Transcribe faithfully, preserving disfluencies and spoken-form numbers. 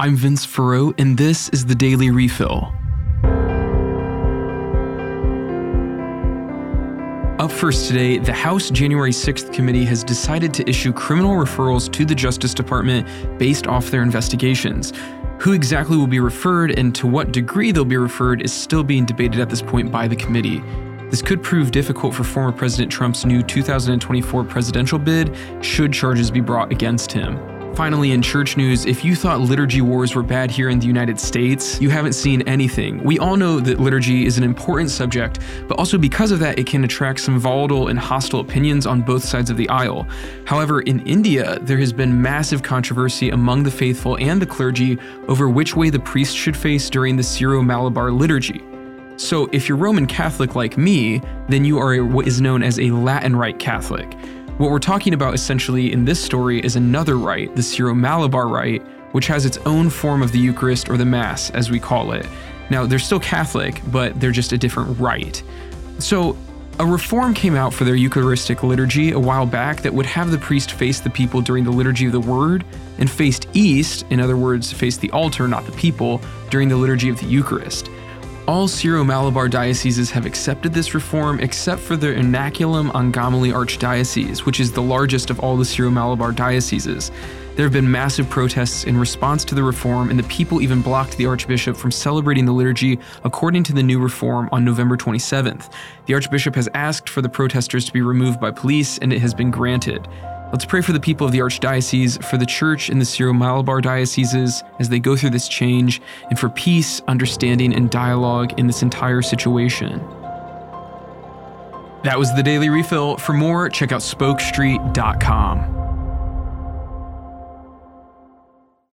I'm Vince Ferro, and this is The Daily Refill. Up first today, the House January sixth Committee has decided to issue criminal referrals to the Justice Department based off their investigations. Who exactly will be referred and to what degree they'll be referred is still being debated at this point by the committee. This could prove difficult for former President Trump's new two thousand twenty-four presidential bid, should charges be brought against him. Finally, in church news, if you thought liturgy wars were bad here in the United States, you haven't seen anything. We all know that liturgy is an important subject, but also because of that, it can attract some volatile and hostile opinions on both sides of the aisle. However, in India, there has been massive controversy among the faithful and the clergy over which way the priest should face during the Syro-Malabar liturgy. So if you're Roman Catholic like me, then you are a, what is known as a Latin Rite Catholic. What we're talking about essentially in this story is another rite, the Syro-Malabar rite, which has its own form of the Eucharist, or the Mass, as we call it. Now, they're still Catholic, but they're just a different rite. So, a reform came out for their Eucharistic liturgy a while back that would have the priest face the people during the Liturgy of the Word, and faced east, in other words, face the altar, not the people, during the Liturgy of the Eucharist. All Syro-Malabar dioceses have accepted this reform except for the Ernakulam-Angamaly Archdiocese, which is the largest of all the Syro-Malabar dioceses. There have been massive protests in response to the reform, and the people even blocked the Archbishop from celebrating the liturgy according to the new reform on November twenty-seventh. The Archbishop has asked for the protesters to be removed by police, and it has been granted. Let's pray for the people of the Archdiocese, for the Church and the Syro-Malabar dioceses as they go through this change, and for peace, understanding, and dialogue in this entire situation. That was The Daily Refill. For more, check out Spoke Street dot com.